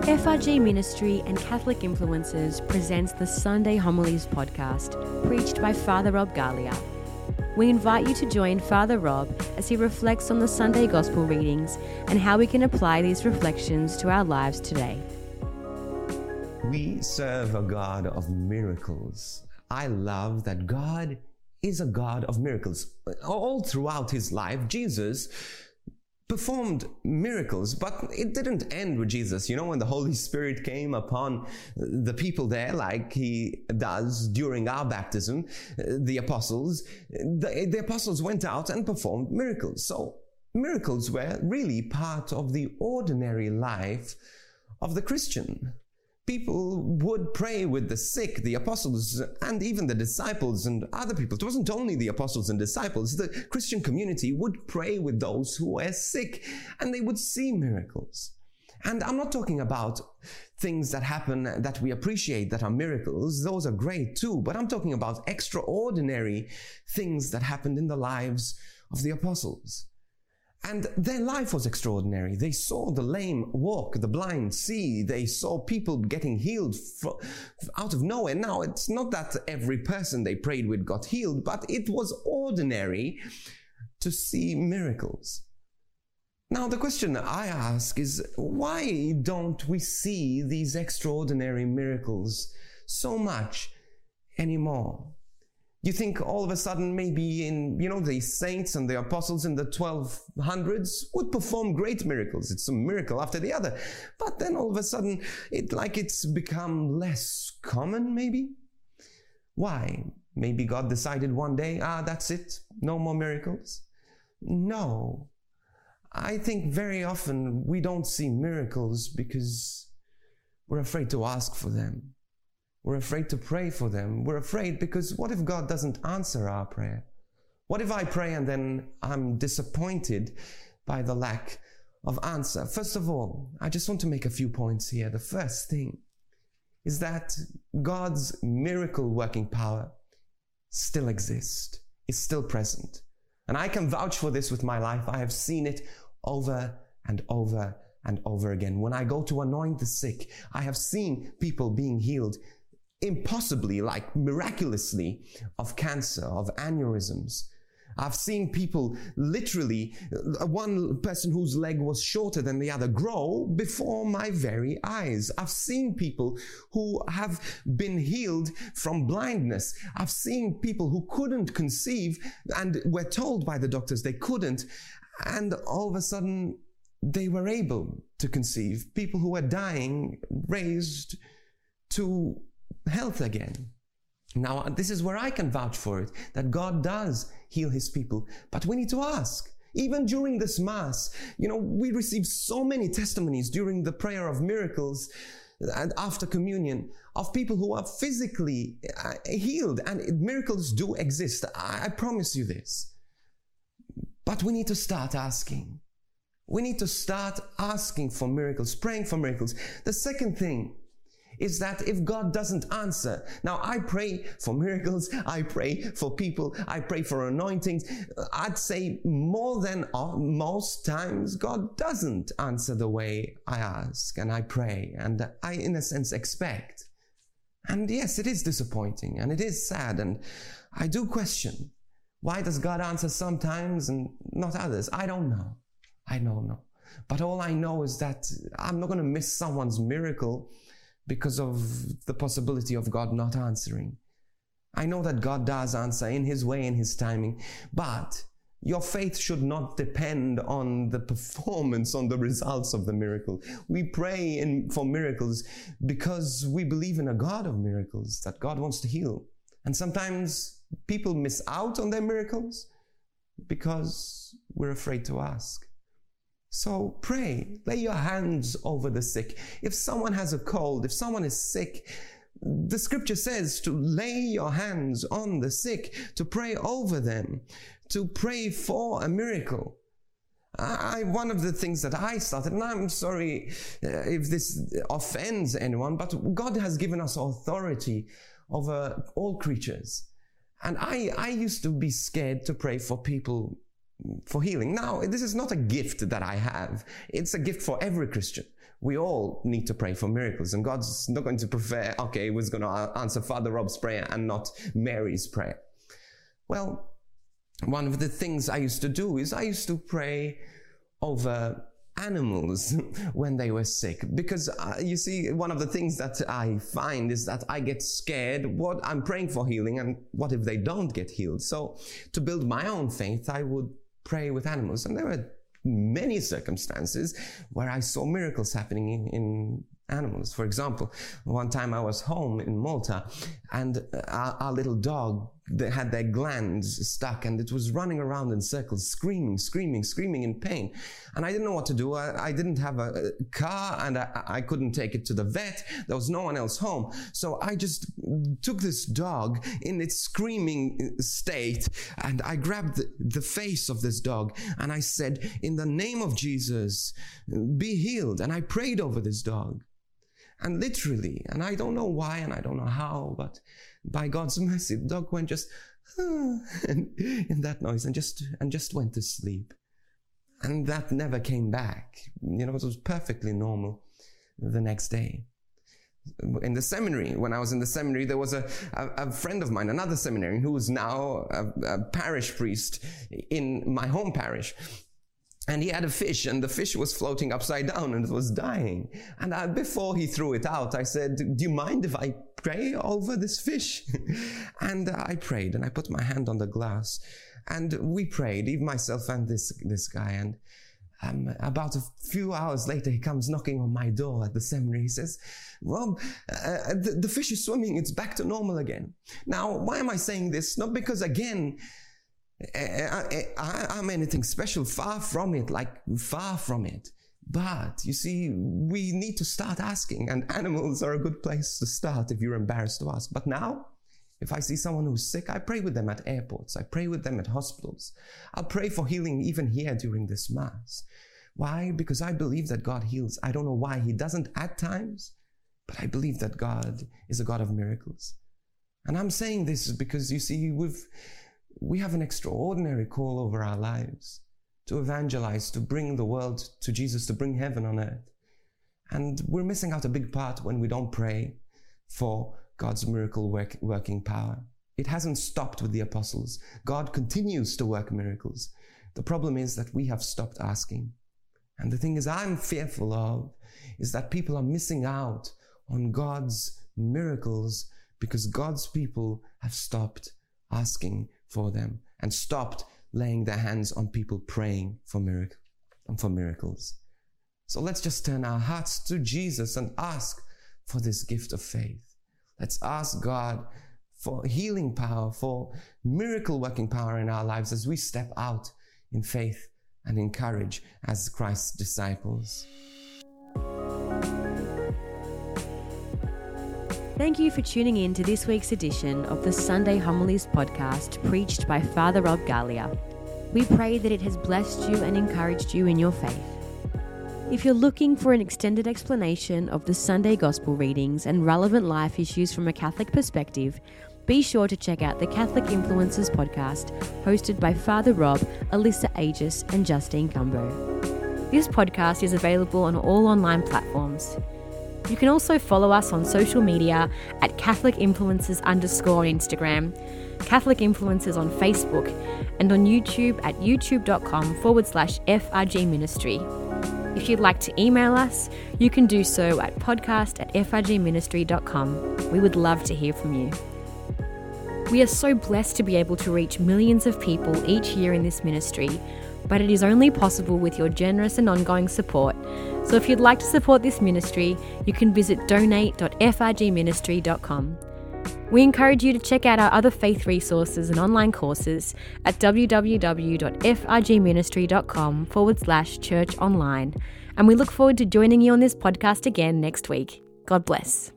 FRG Ministry and Catholic Influencers presents the Sunday Homilies podcast, preached by Father Rob Galea. We invite you to join Father Rob as he reflects on the Sunday Gospel readings and how we can apply these reflections to our lives today. We serve a God of miracles. I love that God is a God of miracles. All throughout his life, Jesus performed miracles, but it didn't end with Jesus. You know, when the Holy Spirit came upon the people there, like he does during our baptism, the apostles went out and performed miracles. So miracles were really part of the ordinary life of the Christian. People would pray with the sick, the apostles, and even the disciples and other people. It wasn't only the apostles and disciples. The Christian community would pray with those who were sick, and they would see miracles. And I'm not talking about things that happen that we appreciate that are miracles. Those are great too. But I'm talking about extraordinary things that happened in the lives of the apostles. And their life was extraordinary. They saw the lame walk, the blind see. They saw people getting healed out of nowhere. Now, it's not that every person they prayed with got healed, but it was ordinary to see miracles. Now, the question I ask is, why don't we see these extraordinary miracles so much anymore? You think all of a sudden maybe the saints and the apostles in the 1200s would perform great miracles. It's a miracle after the other. But then all of a sudden it's become less common maybe? Why? Maybe God decided one day, that's it, no more miracles? No. I think very often we don't see miracles because we're afraid to ask for them. We're afraid to pray for them. We're afraid because what if God doesn't answer our prayer? What if I pray and then I'm disappointed by the lack of answer? First of all, I just want to make a few points here. The first thing is that God's miracle-working power still exists. It's still present. And I can vouch for this with my life. I have seen it over and over and over again. When I go to anoint the sick, I have seen people being healed impossibly, like miraculously, of cancer, of aneurysms. I've seen people literally, one person whose leg was shorter than the other, grow before my very eyes. I've seen people who have been healed from blindness. I've seen people who couldn't conceive and were told by the doctors they couldn't, and all of a sudden they were able to conceive. People who were dying raised to health again. Now, this is where I can vouch for it, that God does heal his people, but we need to ask. Even during this Mass, we receive so many testimonies during the prayer of miracles and after communion of people who are physically healed, and miracles do exist. I promise you this. But we need to start asking. We need to start asking for miracles, praying for miracles. The second thing is that if God doesn't answer, now I pray for miracles, I pray for people, I pray for anointings. I'd say more than most times, God doesn't answer the way I ask and I pray and I, in a sense, expect. And yes, it is disappointing and it is sad, and I do question, why does God answer sometimes and not others? I don't know. But all I know is that I'm not going to miss someone's miracle because of the possibility of God not answering. I know that God does answer in his way, in his timing, but your faith should not depend on the performance, on the results of the miracle. We pray for miracles because we believe in a God of miracles, that God wants to heal. And sometimes people miss out on their miracles because we're afraid to ask. So pray, lay your hands over the sick. If someone has a cold, if someone is sick, the scripture says to lay your hands on the sick, to pray over them, to pray for a miracle. One of the things that I started, and I'm sorry if this offends anyone, but God has given us authority over all creatures. And I used to be scared to pray for people for healing. Now, this is not a gift that I have. It's a gift for every Christian. We all need to pray for miracles, and God's not going to prefer, okay, he was going to answer Father Rob's prayer and not Mary's prayer. Well, one of the things I used to do is I used to pray over animals when they were sick, because you see, one of the things that I find is that I get scared what I'm praying for healing, and what if they don't get healed? So to build my own faith, I would pray with animals, and there were many circumstances where I saw miracles happening in animals. For example, one time I was home in Malta, and our little dog, they had their glands stuck, and it was running around in circles, screaming in pain. And I didn't know what to do. I didn't have a car, and I couldn't take it to the vet. There was no one else home. So I just took this dog in its screaming state, and I grabbed the face of this dog, and I said, in the name of Jesus, be healed. And I prayed over this dog. And literally, and I don't know why and I don't know how, but by God's mercy, the dog went just in that noise and just went to sleep. And that never came back. You know, it was perfectly normal the next day. In the seminary, when I was in the seminary, there was a friend of mine, another seminarian, who is now a parish priest in my home parish. And he had a fish, and the fish was floating upside down, and it was dying. And before he threw it out, I said, do you mind if I pray over this fish? And I prayed, and I put my hand on the glass, and we prayed, even myself and this guy. And about a few hours later, he comes knocking on my door at the seminary. He says, Rob, the fish is swimming. It's back to normal again. Now, why am I saying this? Not because, again, I'm anything special, far from it, but you see, we need to start asking, and animals are a good place to start if you're embarrassed to ask. But now, if I see someone who's sick, I pray with them at airports, I pray with them at hospitals, I pray for healing even here during this Mass. Why? Because I believe that God heals. I don't know why he doesn't at times, but I believe that God is a God of miracles. And I'm saying this because, you see, we have an extraordinary call over our lives to evangelize, to bring the world to Jesus, to bring heaven on earth. And we're missing out a big part when we don't pray for God's miracle working power. It hasn't stopped with the apostles. God continues to work miracles. The problem is that we have stopped asking. And the thing is, I'm fearful of is that people are missing out on God's miracles because God's people have stopped asking for them and stopped laying their hands on people praying for miracles. So let's just turn our hearts to Jesus and ask for this gift of faith. Let's ask God for healing power, for miracle working power in our lives as we step out in faith and in courage as Christ's disciples. Thank you for tuning in to this week's edition of the Sunday Homilies podcast preached by Father Rob Galea. We pray that it has blessed you and encouraged you in your faith. If you're looking for an extended explanation of the Sunday Gospel readings and relevant life issues from a Catholic perspective, be sure to check out the Catholic Influencers podcast hosted by Father Rob, Alyssa Aegis and Justine Gumbo. This podcast is available on all online platforms. You can also follow us on social media at Catholic Influencers_ on Instagram, Catholic Influencers on Facebook, and on YouTube at youtube.com/FRG Ministry. If you'd like to email us, you can do so at podcast@frgministry.com. We would love to hear from you. We are so blessed to be able to reach millions of people each year in this ministry, but it is only possible with your generous and ongoing support. So if you'd like to support this ministry, you can visit donate.frgministry.com. We encourage you to check out our other faith resources and online courses at www.frgministry.com/church online. And we look forward to joining you on this podcast again next week. God bless.